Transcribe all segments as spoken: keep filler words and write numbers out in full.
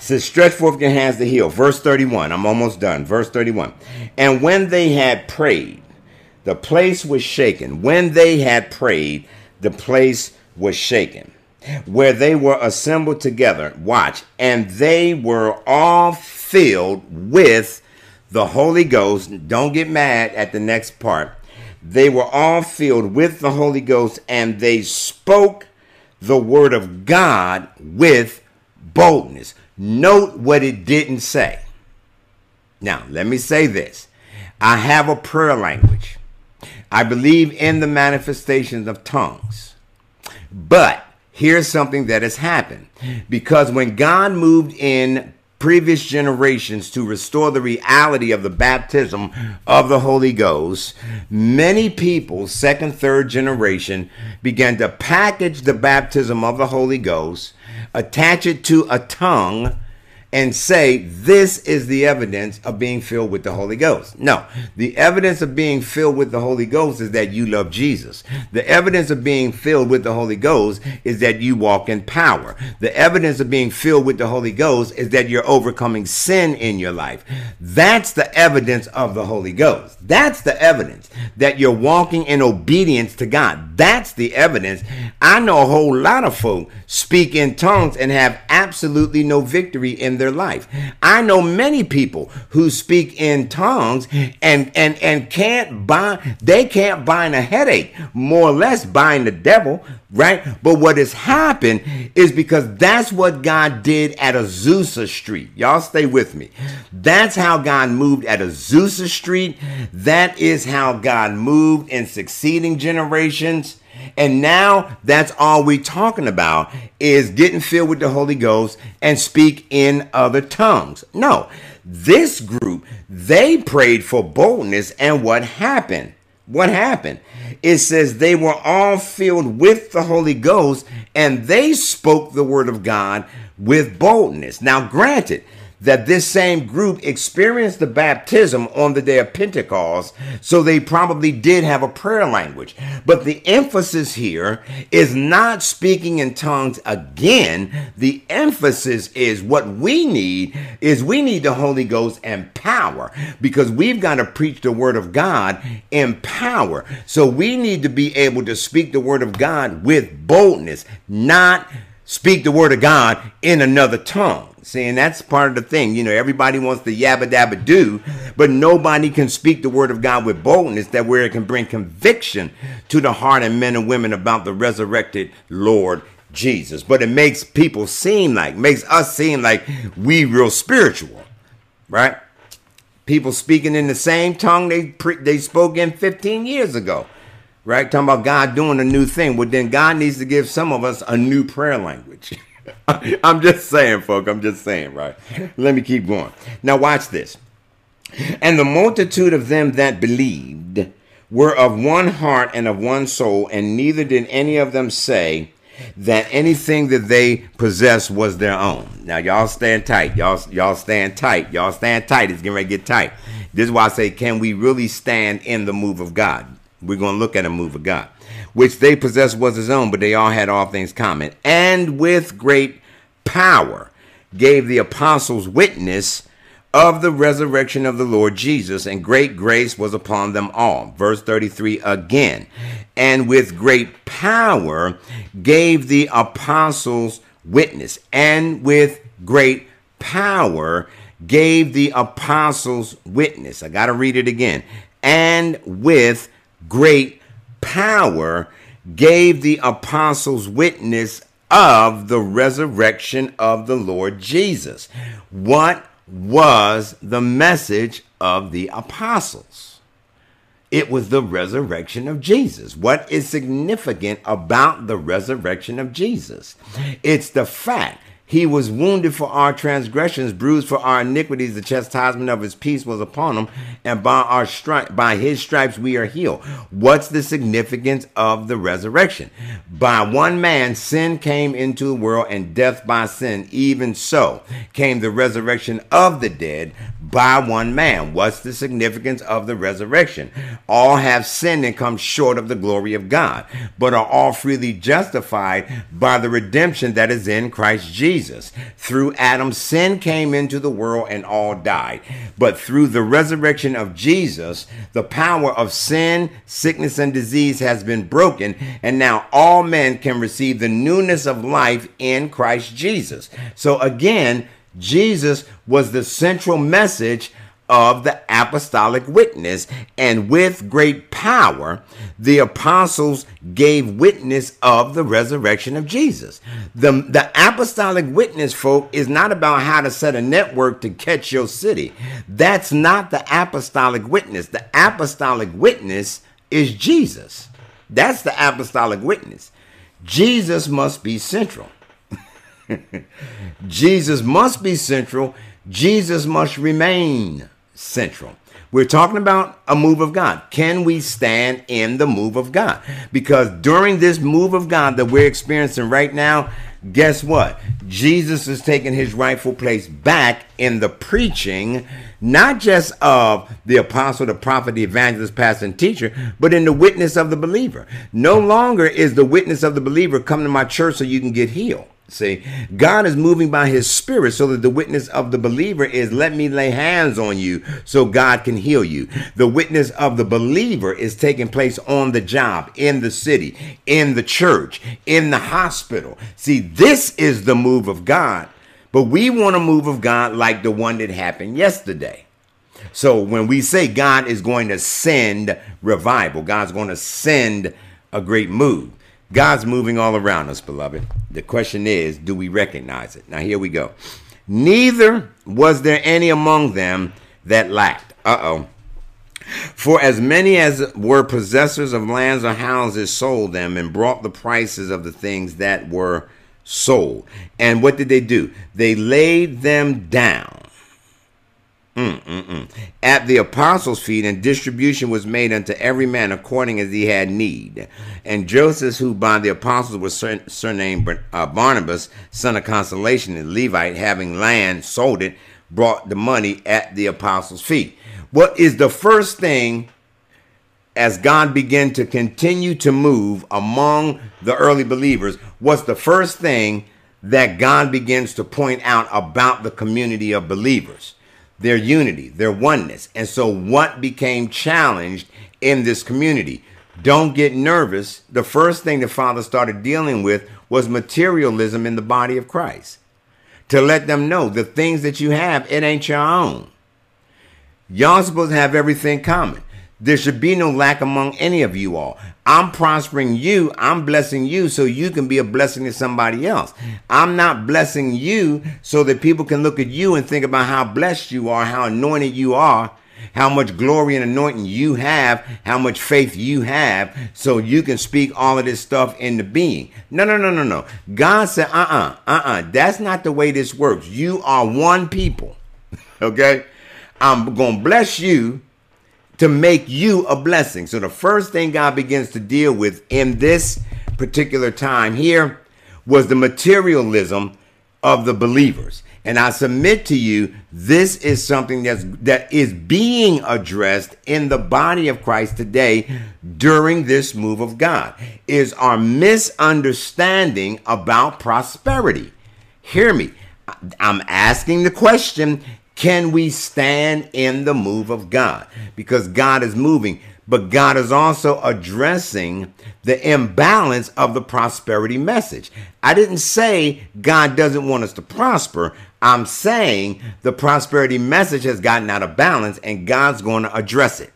Says, stretch forth your hands to heal. Verse thirty-one. I'm almost done. Verse thirty-one. And when they had prayed, the place was shaken. When they had prayed, the place was shaken, where they were assembled together. Watch. And they were all filled with the Holy Ghost. Don't get mad at the next part. They were all filled with the Holy Ghost, and they spoke the word of God with boldness. Note what it didn't say. Now, let me say this. I have a prayer language. I believe in the manifestations of tongues. But here's something that has happened. Because when God moved in previous generations to restore the reality of the baptism of the Holy Ghost, many people, second, third generation, began to package the baptism of the Holy Ghost, attach it to a tongue, and say, this is the evidence of being filled with the Holy Ghost. No, the evidence of being filled with the Holy Ghost is that you love Jesus. The evidence of being filled with the Holy Ghost is that you walk in power. The evidence of being filled with the Holy Ghost is that you're overcoming sin in your life. That's the evidence of the Holy Ghost. That's the evidence that you're walking in obedience to God. That's the evidence. I know a whole lot of folk speak in tongues and have absolutely no victory in their life. I know many people who speak in tongues and and and can't bind, they can't bind a headache, more or less bind the devil, right? But what has happened is because that's what God did at Azusa Street. Y'all stay with me. That's how God moved at Azusa Street. That is how God moved in succeeding generations. And now that's all we're talking about is getting filled with the Holy Ghost and speak in other tongues. No, this group, they prayed for boldness. And what happened? What happened? It says they were all filled with the Holy Ghost and they spoke the word of God with boldness. Now, granted, that this same group experienced the baptism on the day of Pentecost, so they probably did have a prayer language. But the emphasis here is not speaking in tongues again. The emphasis is what we need is we need the Holy Ghost and power, because we've got to preach the word of God in power. So we need to be able to speak the word of God with boldness, not speak the word of God in another tongue. See, and that's part of the thing. You know, everybody wants to yabba dabba do, but nobody can speak the word of God with boldness, that where it can bring conviction to the heart of men and women about the resurrected Lord Jesus. But it makes people seem like, makes us seem like we real spiritual, right? People speaking in the same tongue they pre- they spoke in fifteen years ago. Right? Talking about God doing a new thing. Well, then God needs to give some of us a new prayer language. I'm just saying, folk. I'm just saying, right? Let me keep going. Now, watch this. And the multitude of them that believed were of one heart and of one soul, and neither did any of them say that anything that they possessed was their own. Now, y'all stand tight. Y'all, y'all stand tight. Y'all stand tight. It's getting ready to get tight. This is why I say, can we really stand in the move of God? We're going to look at a move of God, which they possessed was his own, but they all had all things common. And with great power gave the apostles witness of the resurrection of the Lord Jesus, and great grace was upon them all. Verse thirty-three again. And with great power gave the apostles witness, and with great power gave the apostles witness. I got to read it again. And with great power gave the apostles witness of the resurrection of the Lord Jesus. What was the message of the apostles? It was the resurrection of Jesus. What is significant about the resurrection of Jesus? It's the fact he was wounded for our transgressions, bruised for our iniquities. The chastisement of his peace was upon him, and by our stri- by his stripes we are healed. What's the significance of the resurrection? By one man, sin came into the world, and death by sin. Even so came the resurrection of the dead by one man. What's the significance of the resurrection? All have sinned and come short of the glory of God, but are all freely justified by the redemption that is in Christ Jesus. Jesus. Through Adam, sin came into the world and all died. But through the resurrection of Jesus, the power of sin, sickness, and disease has been broken, and now all men can receive the newness of life in Christ Jesus. So again, Jesus was the central message of the apostolic witness, and with great power, the apostles gave witness of the resurrection of Jesus. The, the apostolic witness, folk, is not about how to set a network to catch your city. That's not the apostolic witness. The apostolic witness is Jesus. That's the apostolic witness. Jesus must be central. Jesus must be central. Jesus must remain central. We're talking about a move of God. Can we stand in the move of God? Because during this move of God that we're experiencing right now, guess what? Jesus is taking his rightful place back in the preaching, not just of the apostle, the prophet, the evangelist, pastor, and teacher, but in the witness of the believer. No longer is the witness of the believer, come to my church so you can get healed. See, God is moving by his spirit so that the witness of the believer is, let me lay hands on you so God can heal you. The witness of the believer is taking place on the job, in the city, in the church, in the hospital. See, this is the move of God, but we want a move of God like the one that happened yesterday. So when we say God is going to send revival, God's going to send a great move. God's moving all around us, beloved. The question is, do we recognize it? Now, here we go. Neither was there any among them that lacked. Uh-oh. For as many as were possessors of lands or houses sold them and brought the prices of the things that were sold. And what did they do? They laid them down Mm-mm-mm. at the apostles' feet, and distribution was made unto every man according as he had need. And Joseph, who by the apostles was surnamed Barnabas, son of consolation, and Levite, having land, sold it, brought the money at the apostles' feet. What is the first thing as God began to continue to move among the early believers? What's the first thing that God begins to point out about the community of believers? Their unity, their oneness. And so what became challenged in this community? Don't get nervous. The first thing the Father started dealing with was materialism in the body of Christ. To let them know the things that you have, it ain't your own. Y'all supposed to have everything common. There should be no lack among any of you all. I'm prospering you. I'm blessing you so you can be a blessing to somebody else. I'm not blessing you so that people can look at you and think about how blessed you are, how anointed you are, how much glory and anointing you have, how much faith you have, so you can speak all of this stuff into being. No, no, no, no, no. God said, uh-uh, uh-uh. That's not the way this works. You are one people, okay? I'm going to bless you to make you a blessing. So the first thing God begins to deal with in this particular time here was the materialism of the believers. And I submit to you, this is something that's, that is being addressed in the body of Christ today during this move of God, is our misunderstanding about prosperity. Hear me. I'm asking the question, can we stand in the move of God? Because God is moving, but God is also addressing the imbalance of the prosperity message. I didn't say God doesn't want us to prosper. I'm saying the prosperity message has gotten out of balance and God's going to address it.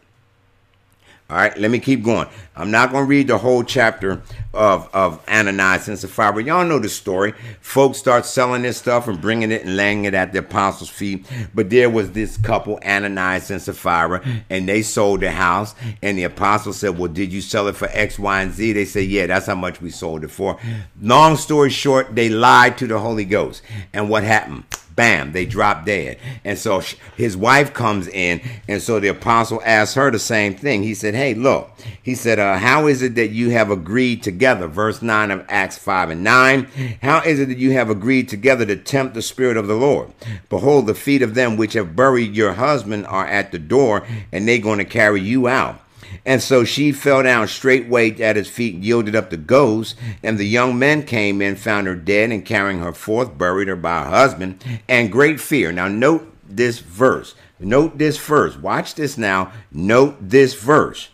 All right, let me keep going. I'm not going to read the whole chapter of, of Ananias and Sapphira. Y'all know the story. Folks start selling this stuff and bringing it and laying it at the apostles' feet. But there was this couple, Ananias and Sapphira, and they sold their house. And the apostles said, well, did you sell it for X, Y, and Z? They said, yeah, that's how much we sold it for. Long story short, they lied to the Holy Ghost. And what happened? Bam, they drop dead. And so his wife comes in, and so the apostle asked her the same thing. He said, hey, look, he said, uh, how is it that you have agreed together? Verse nine of Acts five and nine. How is it that you have agreed together to tempt the Spirit of the Lord? Behold, the feet of them which have buried your husband are at the door, and they're going to carry you out. And so she fell down straightway at his feet, yielded up the ghost. And the young men came in, found her dead, and carrying her forth, buried her by her husband, and great fear. Now, note this verse. Note this verse. Watch this now. Note this verse.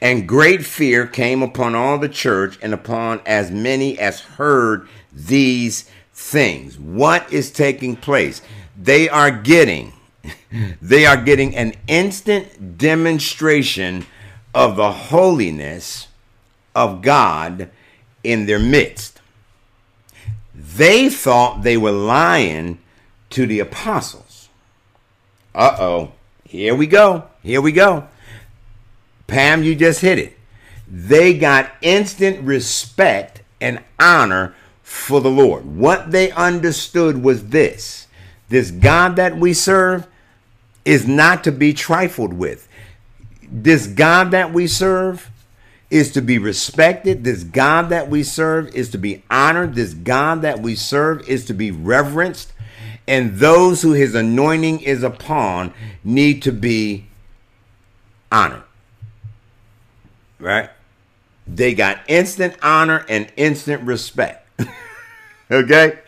And great fear came upon all the church and upon as many as heard these things. What is taking place? They are getting... They are getting an instant demonstration of the holiness of God in their midst. They thought they were lying to the apostles. Uh-oh. Here we go. Here we go. Pam, you just hit it. They got instant respect and honor for the Lord. What they understood was this. This God that we serve is not to be trifled with. This God that we serve is to be respected. This God that we serve is to be honored. This God that we serve is to be reverenced. And those who his anointing is upon need to be honored. Right? They got instant honor and instant respect. Okay?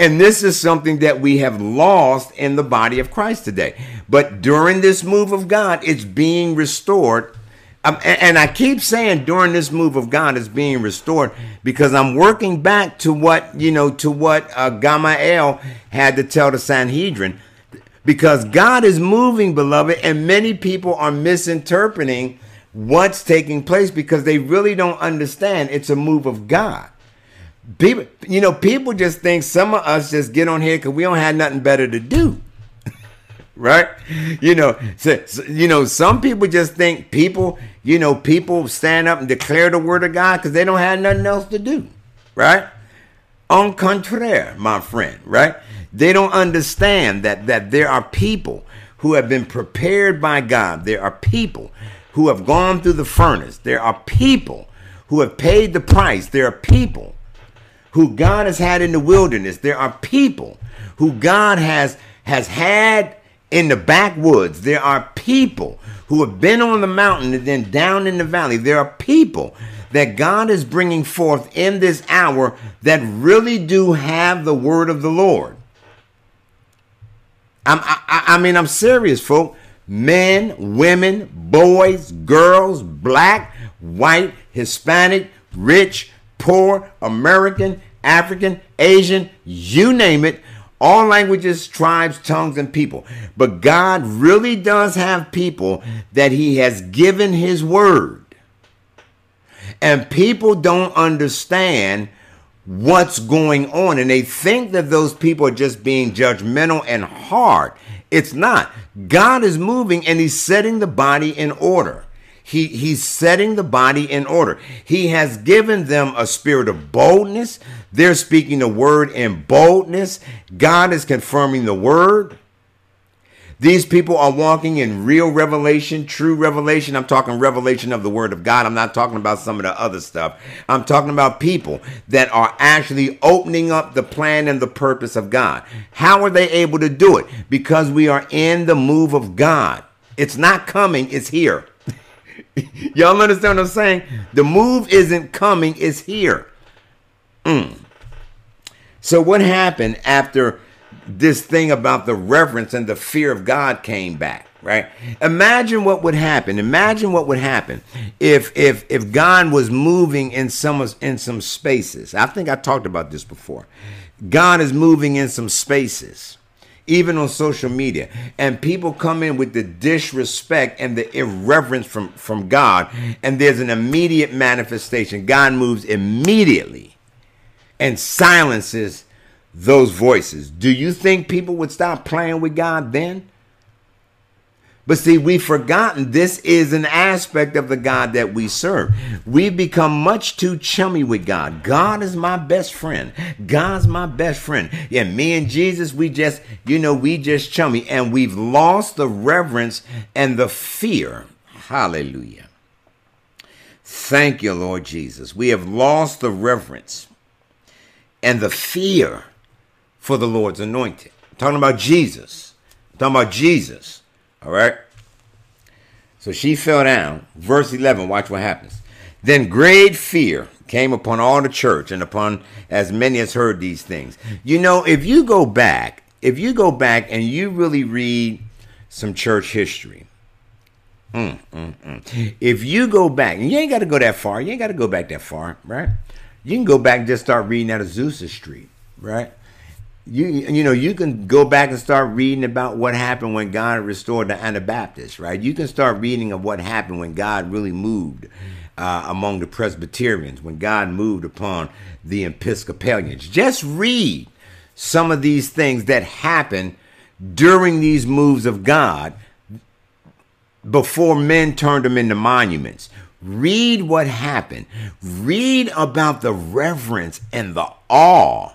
And this is something that we have lost in the body of Christ today. But during this move of God, it's being restored. Um, and, and I keep saying during this move of God, it's being restored because I'm working back to what, you know, to what uh, Gamaliel had to tell the Sanhedrin. Because God is moving, beloved, and many people are misinterpreting what's taking place because they really don't understand it's a move of God. People, you know, people just think some of us just get on here because we don't have nothing better to do, right? You know, so, so, you know, some people just think people, you know, people stand up and declare the word of God because they don't have nothing else to do, right? Au contraire, my friend, right? They don't understand that that there are people who have been prepared by God. There are people who have gone through the furnace. There are people who have paid the price. There are people who God has had in the wilderness. There are people who God has, has had in the backwoods. There are people who have been on the mountain and then down in the valley. There are people that God is bringing forth in this hour that really do have the word of the Lord. I'm, I, I mean, I'm serious, folk. Men, women, boys, girls, black, white, Hispanic, rich, poor, American, African, Asian, you name it, all languages, tribes, tongues, and people. But God really does have people that he has given his word. And people don't understand what's going on. And they think that those people are just being judgmental and hard. It's not. God is moving and he's setting the body in order. He, he's setting the body in order. He has given them a spirit of boldness. They're speaking the word in boldness. God is confirming the word. These people are walking in real revelation, true revelation. I'm talking revelation of the word of God. I'm not talking about some of the other stuff. I'm talking about people that are actually opening up the plan and the purpose of God. How are they able to do it? Because we are in the move of God. It's not coming. It's here. Y'all understand what I'm saying? The move isn't coming, it's here. Mm. So what happened after this thing about the reverence and the fear of God came back, right? Imagine what would happen. Imagine what would happen if if if God was moving in some in some spaces. I think I talked about this before. God is moving in some spaces, even on social media. And people come in with the disrespect and the irreverence from, from God. And there's an immediate manifestation. God moves immediately and silences those voices. Do you think people would stop playing with God then? But see, we've forgotten this is an aspect of the God that we serve. We've become much too chummy with God. God is my best friend. God's my best friend. Yeah, me and Jesus, we just, you know, we just chummy. And we've lost the reverence and the fear. Hallelujah. Thank you, Lord Jesus. We have lost the reverence and the fear for the Lord's anointed. I'm talking about Jesus. I'm talking about Jesus. All right. So she fell down. Verse eleven. Watch what happens. Then great fear came upon all the church and upon as many as heard these things. You know, if you go back, if you go back and you really read some church history. Mm, mm, mm. If you go back, and you ain't got to go that far. You ain't got to go back that far. Right. You can go back and just start reading out of Azusa Street. Right. You you know, you can go back and start reading about what happened when God restored the Anabaptists, right? You can start reading of what happened when God really moved uh, among the Presbyterians, when God moved upon the Episcopalians. Just read some of these things that happened during these moves of God before men turned them into monuments. Read what happened. Read about the reverence and the awe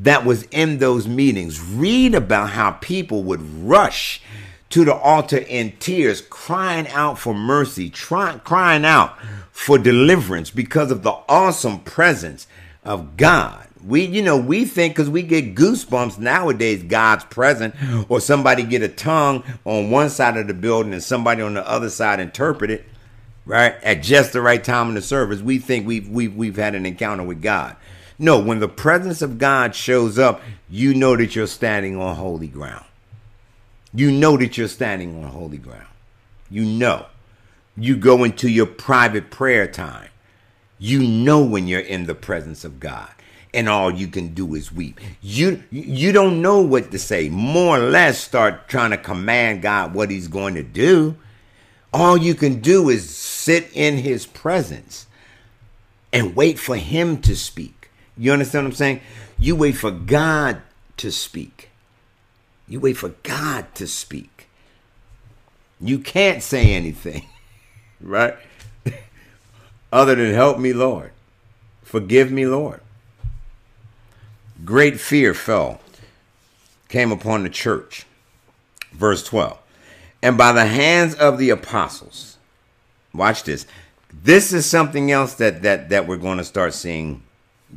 that was in those meetings. Read about how people would rush to the altar in tears, crying out for mercy, try, crying out for deliverance because of the awesome presence of God. We, you know, we think because we get goosebumps nowadays, God's present, or somebody get a tongue on one side of the building and somebody on the other side interpret it, right? At just the right time in the service, we think we've, we've, we've had an encounter with God. No, when the presence of God shows up, you know that you're standing on holy ground. You know that you're standing on holy ground. You know. You go into your private prayer time. You know when you're in the presence of God and all you can do is weep. You, you don't know what to say. More or less start trying to command God what he's going to do. All you can do is sit in his presence and wait for him to speak. You understand what I'm saying? You wait for God to speak. You wait for God to speak. You can't say anything, right? Other than help me, Lord. Forgive me, Lord. Great fear fell, came upon the church. Verse twelve. And by the hands of the apostles. Watch this. This is something else that, that, that we're going to start seeing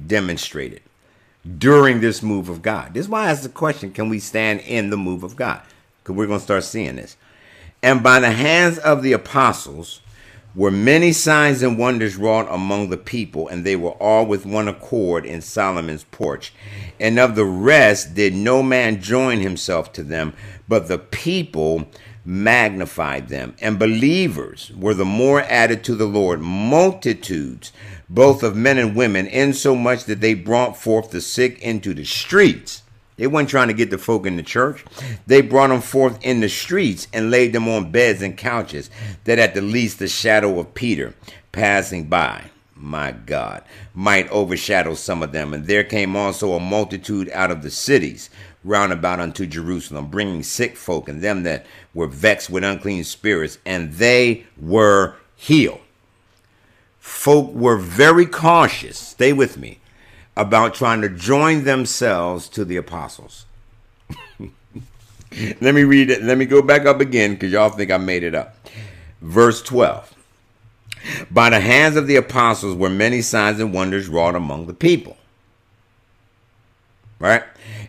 demonstrated during this move of God. This is why I asked the question, can we stand in the move of God? Because we're going to start seeing this. And by the hands of the apostles were many signs and wonders wrought among the people, and they were all with one accord in Solomon's porch. And of the rest did no man join himself to them, but the people magnified them. And believers were the more added to the Lord, multitudes, both of men and women, insomuch that they brought forth the sick into the streets. They weren't trying to get the folk in the church. They brought them forth in the streets and laid them on beds and couches, that at the least the shadow of Peter passing by, my God, might overshadow some of them. And there came also a multitude out of the cities round about unto Jerusalem, bringing sick folk and them that were vexed with unclean spirits, and they were healed. Folk were very cautious, stay with me, about trying to join themselves to the apostles. Let me read it. Let me go back up again, because y'all think I made it up. Verse twelve. By the hands of the apostles were many signs and wonders wrought among the people. Right?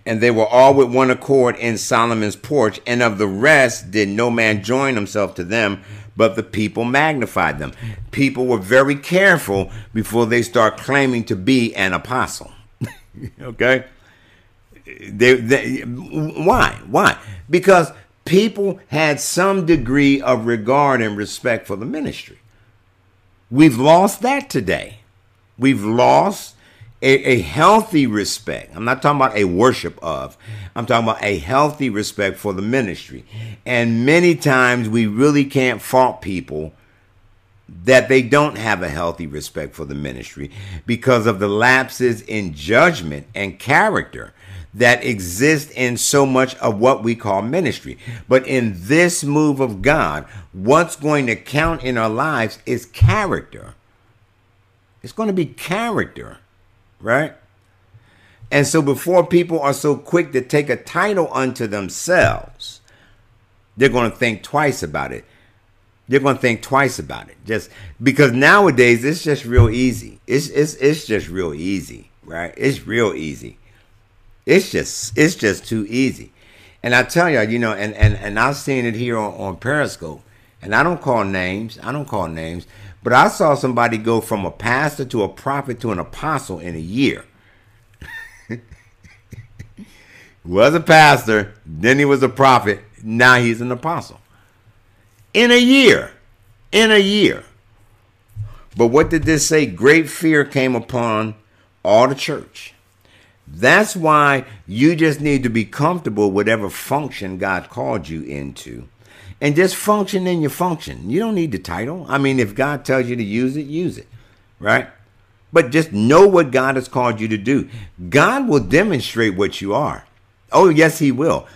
And they were all with one accord in Solomon's porch, and of the rest did no man join himself to them, but the people magnified them. People were very careful before they start claiming to be an apostle. Okay? They, they, why? Why? Because people had some degree of regard and respect for the ministry. We've lost that today. We've lost a, a healthy respect. I'm not talking about a worship of. I'm talking about a healthy respect for the ministry. And many times we really can't fault people that they don't have a healthy respect for the ministry because of the lapses in judgment and character that exist in so much of what we call ministry. But in this move of God, what's going to count in our lives is character. It's going to be character, right? And so before people are so quick to take a title unto themselves, they're going to think twice about it. They're going to think twice about it. Just because nowadays it's just real easy. It's it's it's just real easy, right? It's real easy. It's just it's just too easy. And I tell y'all, you know, and, and, and I've seen it here on, on Periscope. And I don't call names. I don't call names. But I saw somebody go from a pastor to a prophet to an apostle in a year. Was a pastor, then he was a prophet, now he's an apostle. In a year. In a year. But what did this say? Great fear came upon all the church. That's why you just need to be comfortable whatever function God called you into. And just function in your function. You don't need the title. I mean, if God tells you to use it, use it. Right? But just know what God has called you to do. God will demonstrate what you are. Oh, yes, he will.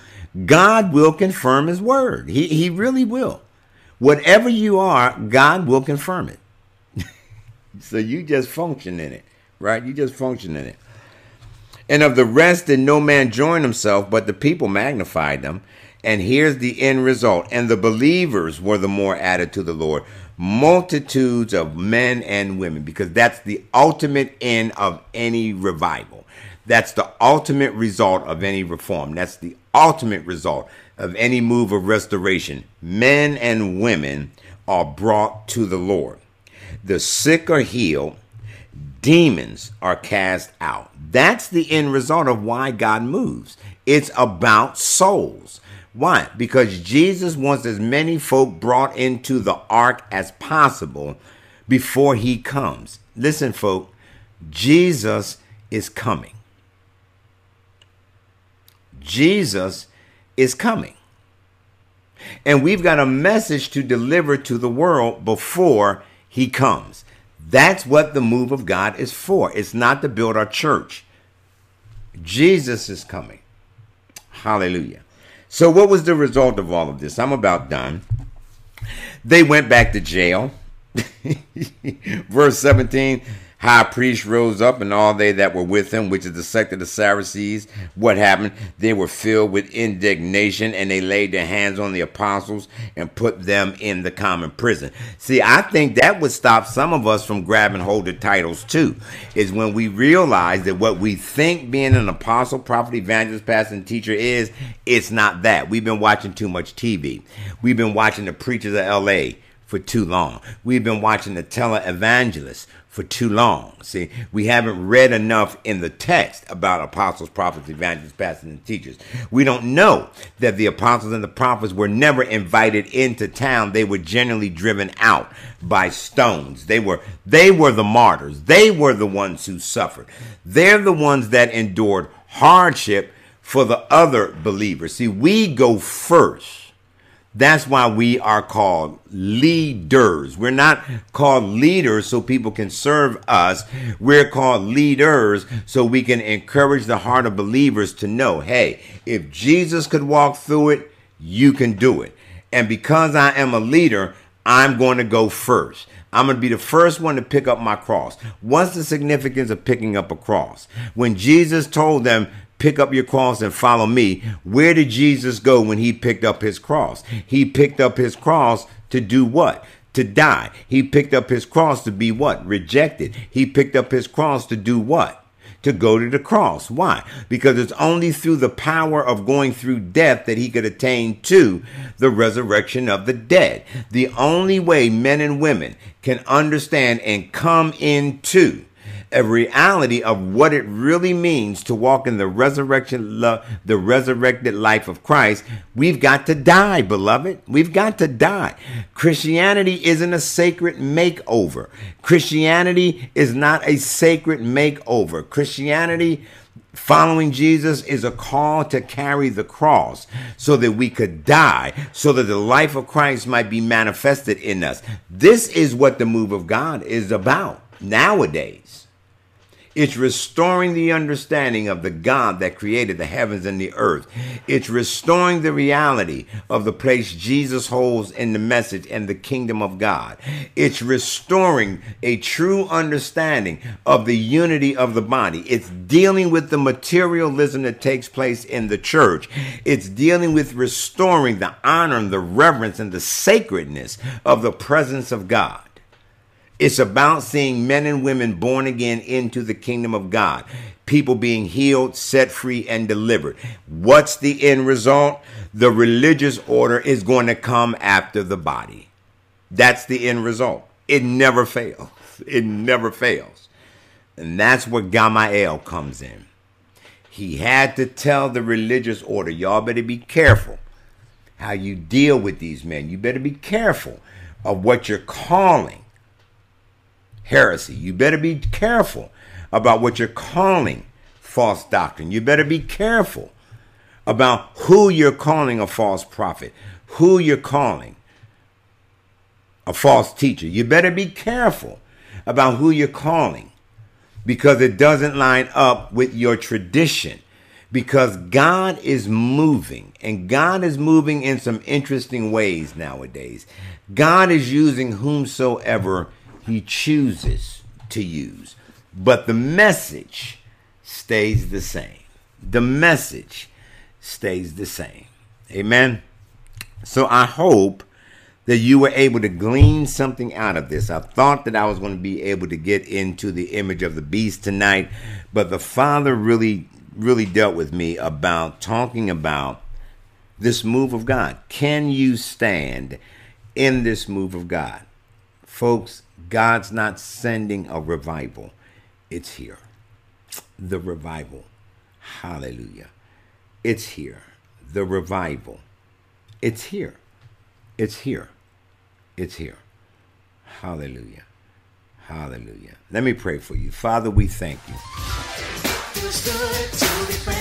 God will confirm his word. He, he really will. Whatever you are, God will confirm it. So you just function in it. Right? You just function in it. And of the rest did no man join himself, but the people magnified them. And here's the end result. And the believers were the more added to the Lord. Multitudes of men and women. Because that's the ultimate end of any revival. That's the ultimate result of any reform. That's the ultimate result of any move of restoration. Men and women are brought to the Lord. The sick are healed. Demons are cast out. That's the end result of why God moves. It's about souls. Why? Because Jesus wants as many folk brought into the ark as possible before he comes. Listen, folk, Jesus is coming. Jesus is coming. And we've got a message to deliver to the world before he comes. That's what the move of God is for. It's not to build our church. Jesus is coming. Hallelujah. So what was the result of all of this? I'm about done. They went back to jail. Verse seventeen, high priest rose up and all they that were with him, which is the sect of the Sadducees. What happened? They were filled with indignation and they laid their hands on the apostles and put them in the common prison. See, I think that would stop some of us from grabbing hold of titles too, is when we realize that what we think being an apostle, prophet, evangelist, pastor, and teacher is, it's not that. We've been watching too much T V. We've been watching the preachers of L A for too long. We've been watching the televangelists for too long. See, we haven't read enough in the text about apostles, prophets, evangelists, pastors, and teachers. We don't know that the apostles and the prophets were never invited into town. They were generally driven out by stones. They were, they were the martyrs. They were the ones who suffered. They're the ones that endured hardship for the other believers. See, we go first. That's why we are called leaders. We're not called leaders so people can serve us. We're called leaders so we can encourage the heart of believers to know, hey, if Jesus could walk through it, you can do it. And because I am a leader, I'm going to go first. I'm going to be the first one to pick up my cross. What's the significance of picking up a cross? When Jesus told them, pick up your cross and follow me. Where did Jesus go when he picked up his cross? He picked up his cross to do what? To die. He picked up his cross to be what? Rejected. He picked up his cross to do what? To go to the cross. Why? Because it's only through the power of going through death that he could attain to the resurrection of the dead. The only way men and women can understand and come into a reality of what it really means to walk in the resurrection love, the resurrected life of Christ, we've got to die, beloved. We've got to die. Christianity isn't a sacred makeover. Christianity is not a sacred makeover. Christianity, following Jesus, is a call to carry the cross so that we could die, so that the life of Christ might be manifested in us. This is what the move of God is about nowadays. It's restoring the understanding of the God that created the heavens and the earth. It's restoring the reality of the place Jesus holds in the message and the kingdom of God. It's restoring a true understanding of the unity of the body. It's dealing with the materialism that takes place in the church. It's dealing with restoring the honor and the reverence and the sacredness of the presence of God. It's about seeing men and women born again into the kingdom of God, people being healed, set free, and delivered. What's the end result? The religious order is going to come after the body. That's the end result. It never fails. It never fails. And that's where Gamaliel comes in. He had to tell the religious order, y'all better be careful how you deal with these men. You better be careful of what you're calling heresy. You better be careful about what you're calling false doctrine. You better be careful about who you're calling a false prophet, who you're calling a false teacher. You better be careful about who you're calling, because it doesn't line up with your tradition. Because God is moving, and God is moving in some interesting ways nowadays. God is using whomsoever He chooses to use, but the message stays the same. The message stays the same. Amen. So I hope that you were able to glean something out of this. I thought that I was going to be able to get into the image of the beast tonight, but the Father really, really dealt with me about talking about this move of God. Can you stand in this move of God? Folks, God's not sending a revival. It's here. The revival. Hallelujah. It's here. The revival. It's here. It's here. It's here. Hallelujah. Hallelujah. Let me pray for you. Father, we thank you.